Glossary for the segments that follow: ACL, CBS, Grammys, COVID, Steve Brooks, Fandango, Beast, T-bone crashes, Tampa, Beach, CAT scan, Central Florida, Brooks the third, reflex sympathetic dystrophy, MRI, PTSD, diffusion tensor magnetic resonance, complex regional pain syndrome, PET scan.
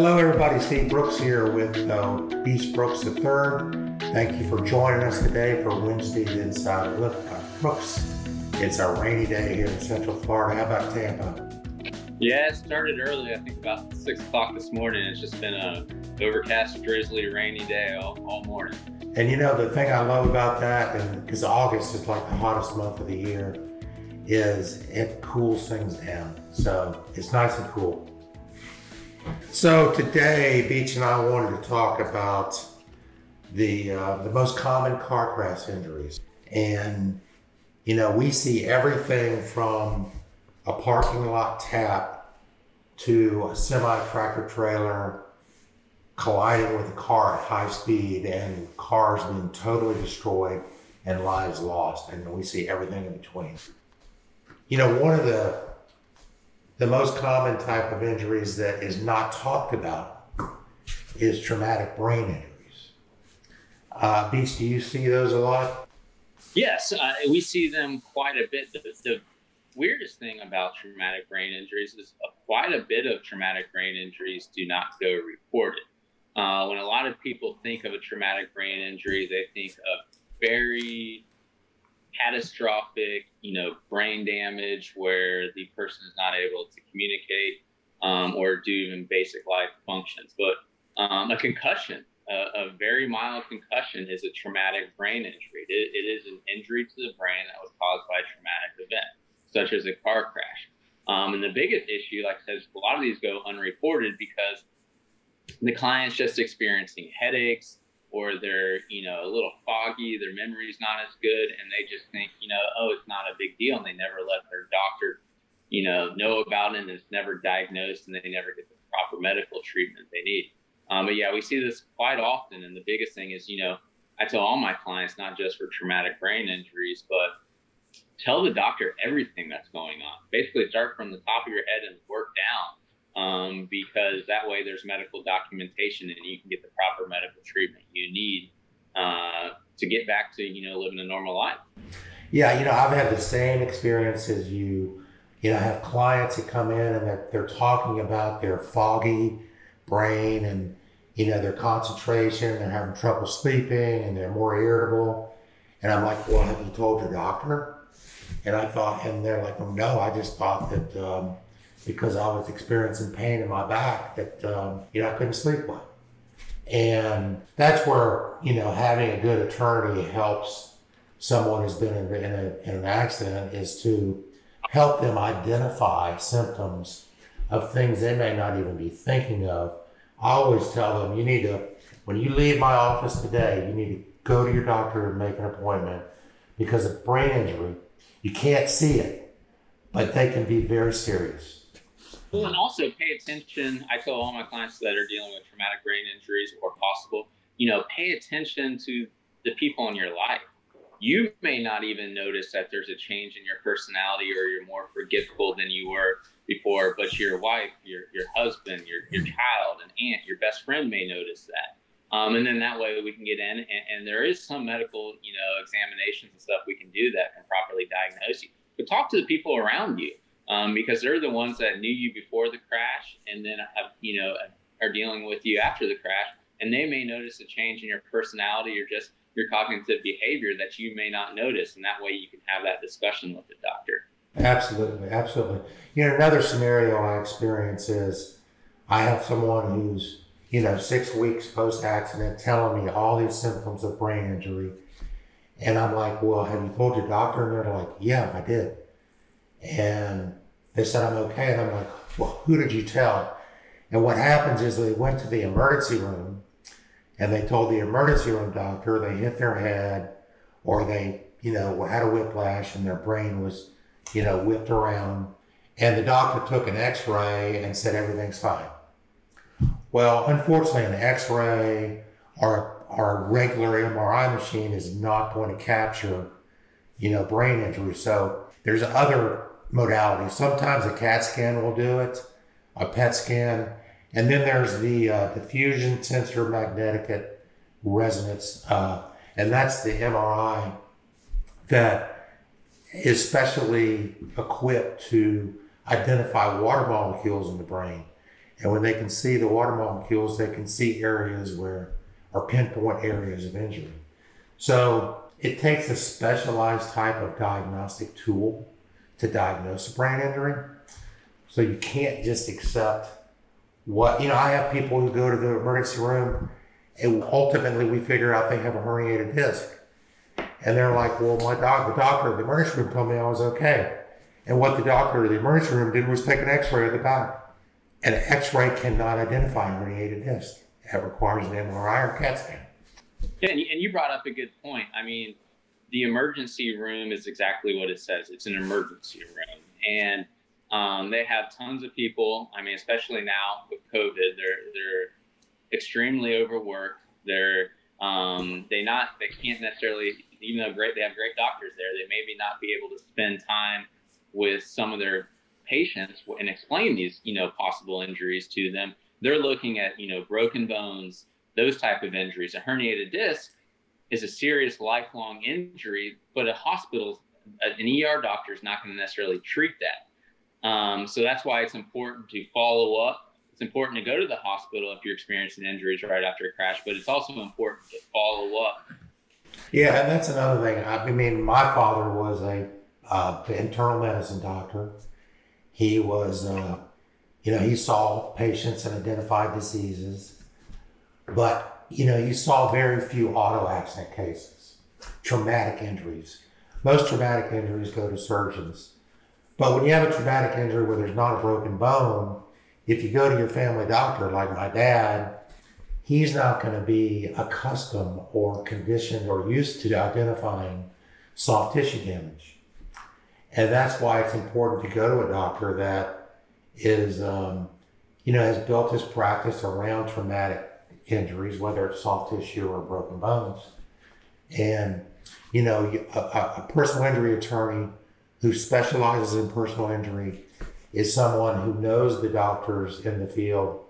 Hello everybody, Steve Brooks here with Beast, Brooks the Third. Thank you for joining us today for Wednesday's Inside Look by Brooks. It's a rainy day here in Central Florida. How about Tampa? Yeah, it started early, I think about 6 o'clock this morning. It's just been a overcast, drizzly, rainy day all morning. And you know, the thing I love about that, and because August is like the hottest month of the year, is it cools things down. So it's nice and cool. So today, Beach and I wanted to talk about the most common car crash injuries. And, you know, we see everything from a parking lot tap to a semi-tractor trailer colliding with a car at high speed and cars being totally destroyed and lives lost. And we see everything in between. You know, one of the most common type of injuries that is not talked about is traumatic brain injuries. Beach, do you see those a lot? Yes, we see them quite a bit. The weirdest thing about traumatic brain injuries is quite a bit of traumatic brain injuries do not go reported. When a lot of people think of a traumatic brain injury, they think of very catastrophic, you know, brain damage where the person is not able to communicate or do even basic life functions. But a concussion, a very mild concussion, is a traumatic brain injury. It is an injury to the brain that was caused by a traumatic event, such as a car crash. And the biggest issue, like I said, a lot of these go unreported because the client's just experiencing headaches, or they're, you know, a little foggy, their memory's not as good, and they just think, you know, oh, it's not a big deal, and they never let their doctor, you know about it, and it's never diagnosed, and they never get the proper medical treatment they need. But yeah, we see this quite often, and the biggest thing is, you know, I tell all my clients, not just for traumatic brain injuries, but tell the doctor everything that's going on. Basically start from the top of your head and work down. Because that way there's medical documentation and you can get the proper medical treatment you need to get back to, you know, living a normal life. Yeah, you know, I've had the same experience as you. You know, I have clients that come in and they're talking about their foggy brain and, you know, their concentration, they're having trouble sleeping and they're more irritable. And I'm like, well, have you told your doctor? And they're like, well, no, I just thought that, because I was experiencing pain in my back that, you know, I couldn't sleep well. And that's where, you know, having a good attorney helps someone who's been in an accident, is to help them identify symptoms of things they may not even be thinking of. I always tell them, when you leave my office today, you need to go to your doctor and make an appointment, because a brain injury, you can't see it, but they can be very serious. Well, and also pay attention. I tell all my clients that are dealing with traumatic brain injuries or possible, you know, pay attention to the people in your life. You may not even notice that there's a change in your personality, or you're more forgetful than you were before, but your wife, your husband, your child, an aunt, your best friend may notice that. And then that way we can get in, and there is some medical, you know, examinations and stuff we can do that can properly diagnose you. But talk to the people around you. Because they're the ones that knew you before the crash and then have, you know, are dealing with you after the crash. And they may notice a change in your personality or just your cognitive behavior that you may not notice. And that way you can have that discussion with the doctor. Absolutely. Absolutely. You know, another scenario I experience is I have someone who's, you know, 6 weeks post-accident telling me all these symptoms of brain injury. And I'm like, well, have you told your doctor? And they're like, yeah, I did. And they said, I'm okay. And I'm like, well, who did you tell? And what happens is they went to the emergency room and they told the emergency room doctor they hit their head, or they, you know, had a whiplash and their brain was, you know, whipped around. And the doctor took an x-ray and said, everything's fine. Well, unfortunately, an x-ray or a regular MRI machine is not going to capture, you know, brain injury. So there's other modalities. Sometimes a CAT scan will do it, a PET scan, and then there's the diffusion tensor magnetic resonance, and that's the MRI that is specially equipped to identify water molecules in the brain. And when they can see the water molecules, they can see areas where, or pinpoint areas of injury. So it takes a specialized type of diagnostic tool to diagnose a brain injury. So you can't just accept what, you know, I have people who go to the emergency room and ultimately we figure out they have a herniated disc. And they're like, well, the doctor at the emergency room told me I was okay. And what the doctor at the emergency room did was take an x-ray of the back. And an x-ray cannot identify a herniated disc. That requires an MRI or CAT scan. Yeah, and you brought up a good point. I mean, the emergency room is exactly what it says. It's an emergency room. And they have tons of people. I mean, especially now with COVID, they're extremely overworked. They can't necessarily, even though they have great doctors there, they maybe not be able to spend time with some of their patients and explain these, you know, possible injuries to them. They're looking at, you know, broken bones, those type of injuries. A herniated disc is a serious lifelong injury, but a hospital, an ER doctor is not going to necessarily treat that. So that's why it's important to follow up. It's important to go to the hospital if you're experiencing injuries right after a crash, but it's also important to follow up. Yeah, and that's another thing. I mean, my father was a internal medicine doctor. He was, you know, he saw patients and identified diseases, but, you know, you saw very few auto accident cases, traumatic injuries. Most traumatic injuries go to surgeons. But when you have a traumatic injury where there's not a broken bone, if you go to your family doctor, like my dad, he's not going to be accustomed or conditioned or used to identifying soft tissue damage. And that's why it's important to go to a doctor that is, you know, has built his practice around traumatic injuries, whether it's soft tissue or broken bones. And, you know, a personal injury attorney who specializes in personal injury is someone who knows the doctors in the field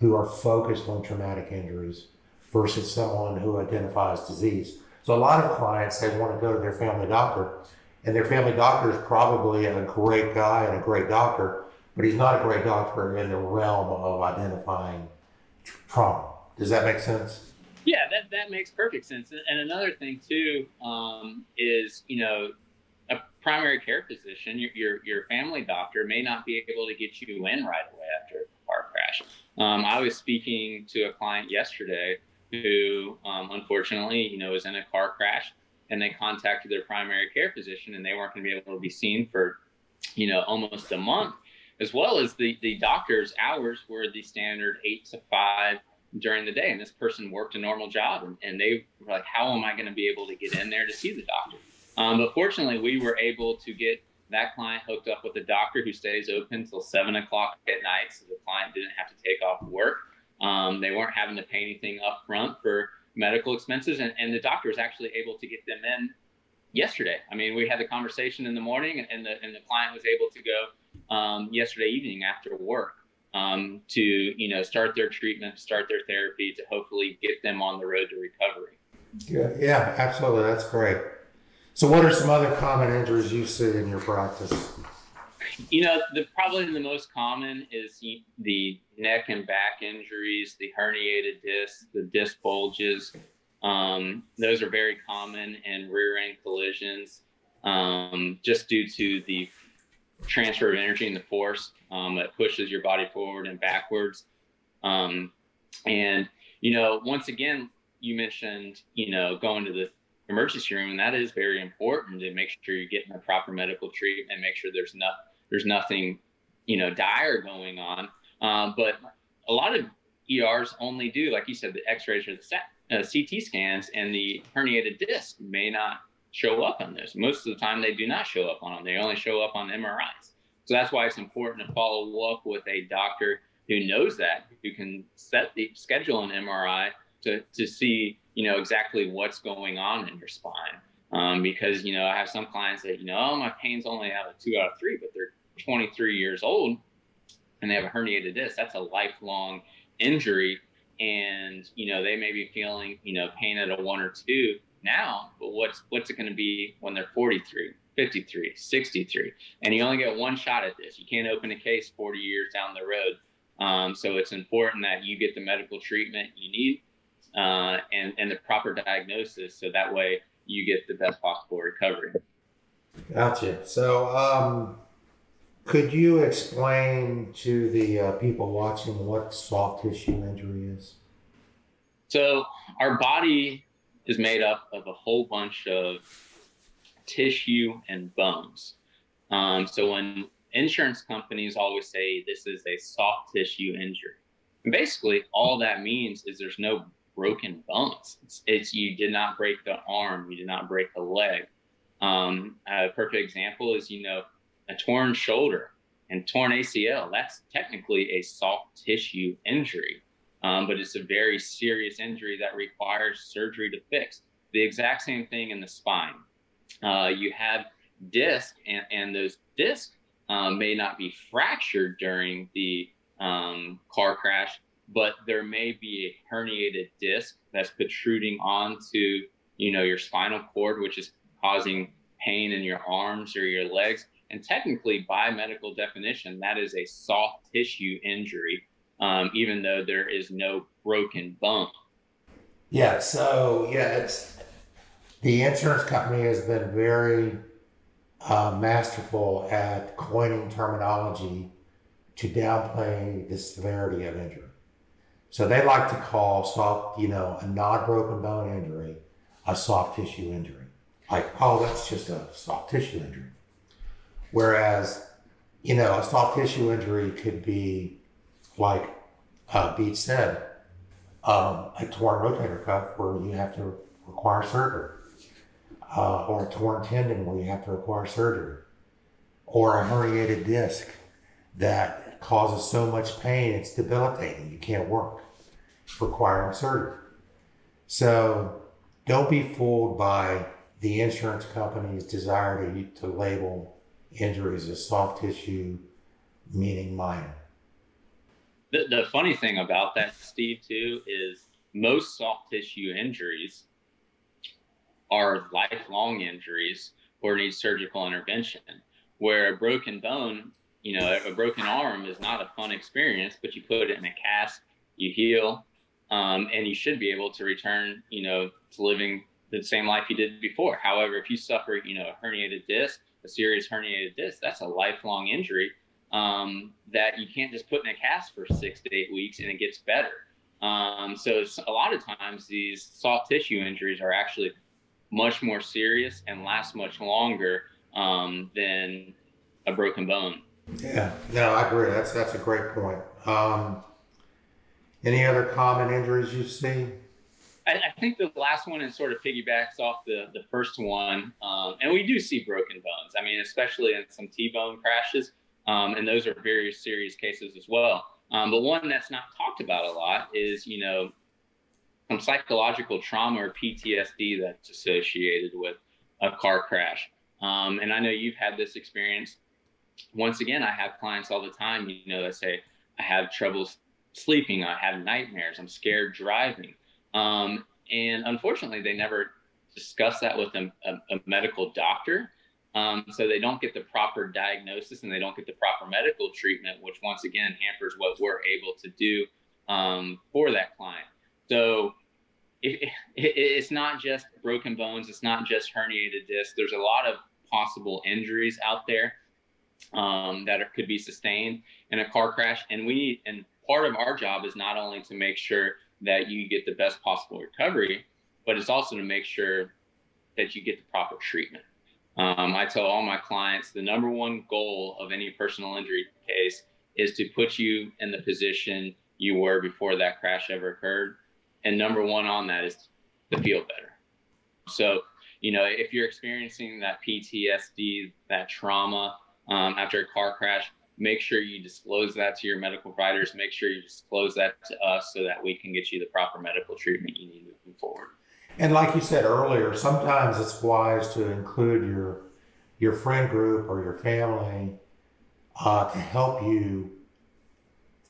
who are focused on traumatic injuries versus someone who identifies disease. So a lot of clients, they want to go to their family doctor, and their family doctor is probably a great guy and a great doctor, but he's not a great doctor in the realm of identifying trauma. Does that make sense? Yeah, that makes perfect sense. And another thing too, is, you know, a primary care physician, your family doctor may not be able to get you in right away after a car crash. I was speaking to a client yesterday who, unfortunately, you know, was in a car crash, and they contacted their primary care physician, and they weren't going to be able to be seen for, you know, almost a month, as well as the doctor's hours were the standard 8 to 5 during the day. And this person worked a normal job, and they were like, how am I going to be able to get in there to see the doctor? But fortunately, we were able to get that client hooked up with a doctor who stays open till 7:00 at night. So the client didn't have to take off work. They weren't having to pay anything up front for medical expenses, and the doctor was actually able to get them in yesterday. I mean, we had the conversation in the morning, and the client was able to go yesterday evening after work to, you know, start their treatment, start their therapy, to hopefully get them on the road to recovery. Yeah, absolutely. That's great. So what are some other common injuries you see in your practice? You know, probably the most common is the neck and back injuries, the herniated discs, the disc bulges. Those are very common, and rear end collisions, just due to the transfer of energy and the force that pushes your body forward and backwards. And, you know, once again, you mentioned, you know, going to the emergency room, and that is very important to make sure you're getting the proper medical treatment and make sure there's nothing, you know, dire going on. But a lot of ERs only do, like you said, the x-rays or the CT scans, and the herniated disc may not show up on those. Most of the time they do not show up on them. They only show up on MRIs. So that's why it's important to follow up with a doctor who knows that, who can schedule an MRI to see, you know, exactly what's going on in your spine. Because, you know, I have some clients that, you know, oh, my pain's only out of 2 out of 3, but they're 23 years old and they have a herniated disc. That's a lifelong injury. And, you know, they may be feeling, you know, pain at a 1 or 2 now, but what's it going to be when they're 43, 53, 63? And you only get one shot at this. You can't open a case 40 years down the road. So it's important that you get the medical treatment you need and the proper diagnosis, so that way you get the best possible recovery. Gotcha. So could you explain to the people watching what soft tissue injury is? So our body is made up of a whole bunch of tissue and bones. So when insurance companies always say this is a soft tissue injury, and basically all that means is there's no broken bones. It's you did not break the arm, you did not break the leg. A perfect example is, a torn shoulder and torn ACL. That's technically a soft tissue injury, but it's a very serious injury that requires surgery to fix. The exact same thing in the spine. You have disc, and those discs may not be fractured during the car crash, but there may be a herniated disc that's protruding onto, your spinal cord, which is causing pain in your arms or your legs. And technically, by medical definition, that is a soft tissue injury, even though there is no broken bone. Yeah. So it's the insurance company has been very masterful at coining terminology to downplay the severity of injury. So they like to call a non-broken bone injury a soft tissue injury. Like, oh, that's just a soft tissue injury. Whereas, a soft tissue injury could be, like Beach said, a torn rotator cuff where you have to require surgery, or a torn tendon where you have to require surgery, or a herniated disc that causes so much pain it's debilitating, you can't work, requiring surgery. So don't be fooled by the insurance company's desire to label injuries as soft tissue, meaning minor. The funny thing about that, Steve, too, is most soft tissue injuries are lifelong injuries or need surgical intervention, where a broken bone, a broken arm is not a fun experience, but you put it in a cast, you heal, and you should be able to return, to living the same life you did before. However, if you suffer, a herniated disc, a serious herniated disc, that's a lifelong injury that you can't just put in a cast for 6 to 8 weeks and it gets better. So a lot of times these soft tissue injuries are actually much more serious and last much longer than a broken bone. Yeah, no, I agree. That's a great point. Any other common injuries you see? I think the last one is sort of piggybacks off the first one. And we do see broken bones. I mean, especially in some T-bone crashes. And those are very serious cases as well. But one that's not talked about a lot is, some psychological trauma or PTSD that's associated with a car crash. And I know you've had this experience. Once again, I have clients all the time, that say, I have trouble sleeping. I have nightmares. I'm scared driving. And unfortunately, they never discuss that with a medical doctor. So they don't get the proper diagnosis and they don't get the proper medical treatment, which once again hampers what we're able to do for that client. So it's not just broken bones. It's not just herniated discs. There's a lot of possible injuries out there that could be sustained in a car crash. And part of our job is not only to make sure that you get the best possible recovery, but it's also to make sure that you get the proper treatment. I tell all my clients the number one goal of any personal injury case is to put you in the position you were before that crash ever occurred. And number one on that is to feel better. So, if you're experiencing that PTSD, that trauma after a car crash, make sure you disclose that to your medical providers. Make sure you disclose that to us so that we can get you the proper medical treatment you need moving forward. And like you said earlier, sometimes it's wise to include your friend group or your family to help you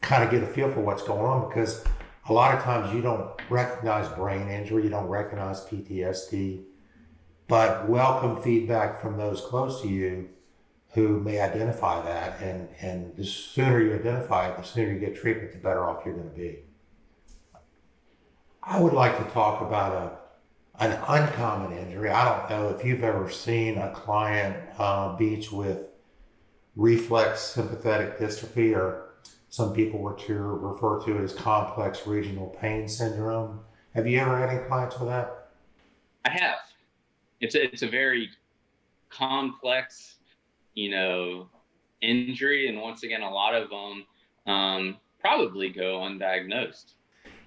kind of get a feel for what's going on, because a lot of times you don't recognize brain injury, you don't recognize PTSD, but welcome feedback from those close to you who may identify that, and the sooner you identify it, the sooner you get treatment, the better off you're going to be. I would like to talk about an uncommon injury. I don't know if you've ever seen a client, Beach, with reflex sympathetic dystrophy, or some people were to refer to it as complex regional pain syndrome. Have you ever had any clients with that? I have. It's a very complex, injury. And once again, a lot of them probably go undiagnosed.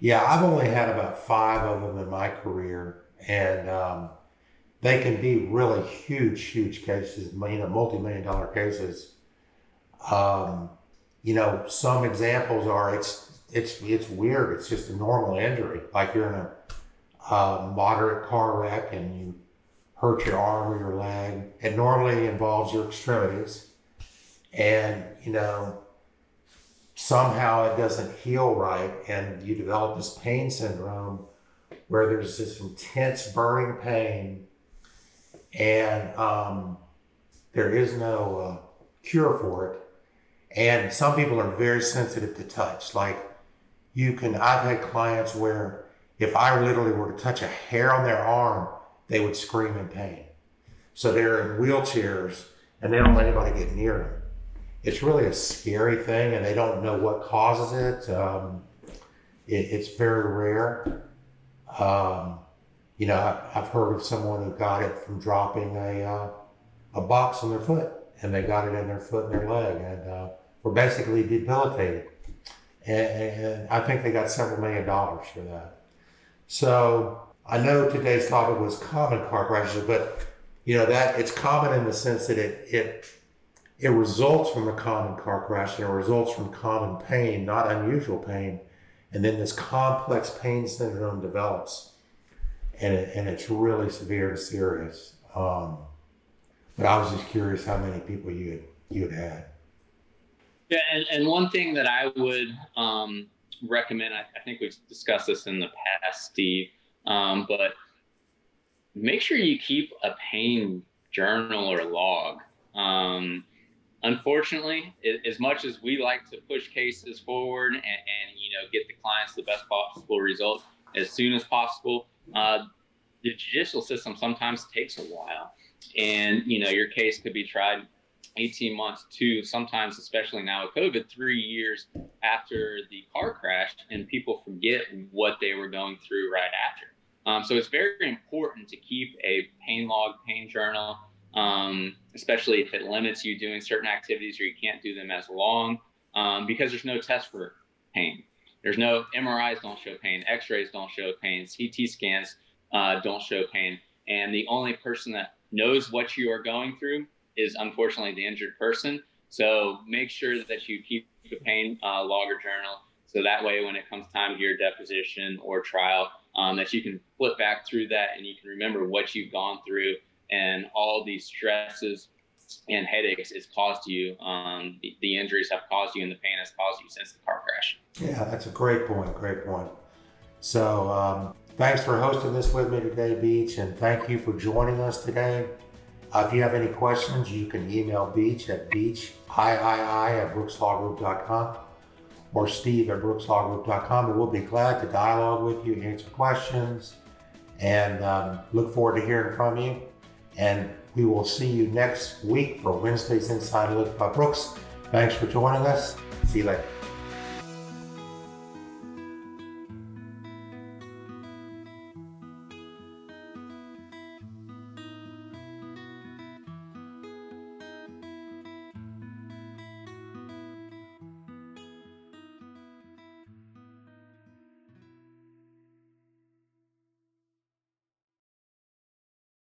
Yeah, I've only had about 5 of them in my career, and they can be really huge cases, multi-million-dollar cases. Some examples are it's weird. It's just a normal injury, like you're in a moderate car wreck and you hurt your arm or your leg. It normally involves your extremities, and somehow it doesn't heal right, and you develop this pain syndrome where there's this intense burning pain, and there is no cure for it. And some people are very sensitive to touch. I've had clients where if I literally were to touch a hair on their arm, they would scream in pain. So they're in wheelchairs and they don't let anybody get near them. It's really a scary thing, and they don't know what causes it. It's very rare. I've heard of someone who got it from dropping a box on their foot, and they got it in their foot and their leg, and were basically debilitated. And I think they got several million dollars for that. So I know today's topic was common car crashes, but that it's common in the sense that it results from a common car crash, and it results from common pain, not unusual pain. And then this complex pain syndrome develops, and it's really severe and serious. But I was just curious how many people you had had. Yeah, and one thing that I would recommend, I think we've discussed this in the past, Steve, but make sure you keep a pain journal or log. Unfortunately, as much as we like to push cases forward and get the clients the best possible result as soon as possible, the judicial system sometimes takes a while, and your case could be tried 18 months to sometimes, especially now with COVID, 3 years after the car crash, and people forget what they were going through right after. So it's very important to keep a pain log, pain journal, especially if it limits you doing certain activities or you can't do them as long, because there's no test for pain. There's no MRIs don't show pain, x-rays don't show pain, CT scans don't show pain. And the only person that knows what you are going through is unfortunately the injured person. So make sure that you keep the pain log or journal, so that way when it comes time to your deposition or trial, that you can flip back through that and you can remember what you've gone through and all these stresses and headaches it's caused you, the injuries have caused you, and the pain has caused you since the car crash. Yeah, that's a great point. So thanks for hosting this with me today, Beach, and thank you for joining us today. If you have any questions, you can email Beach at beachii@brookslawgroup.com or steve@brookslawgroup.com, and we'll be glad to dialogue with you, answer questions, and look forward to hearing from you. And we will see you next week for Wednesday's Inside Look by Brooks. Thanks for joining us. See you later.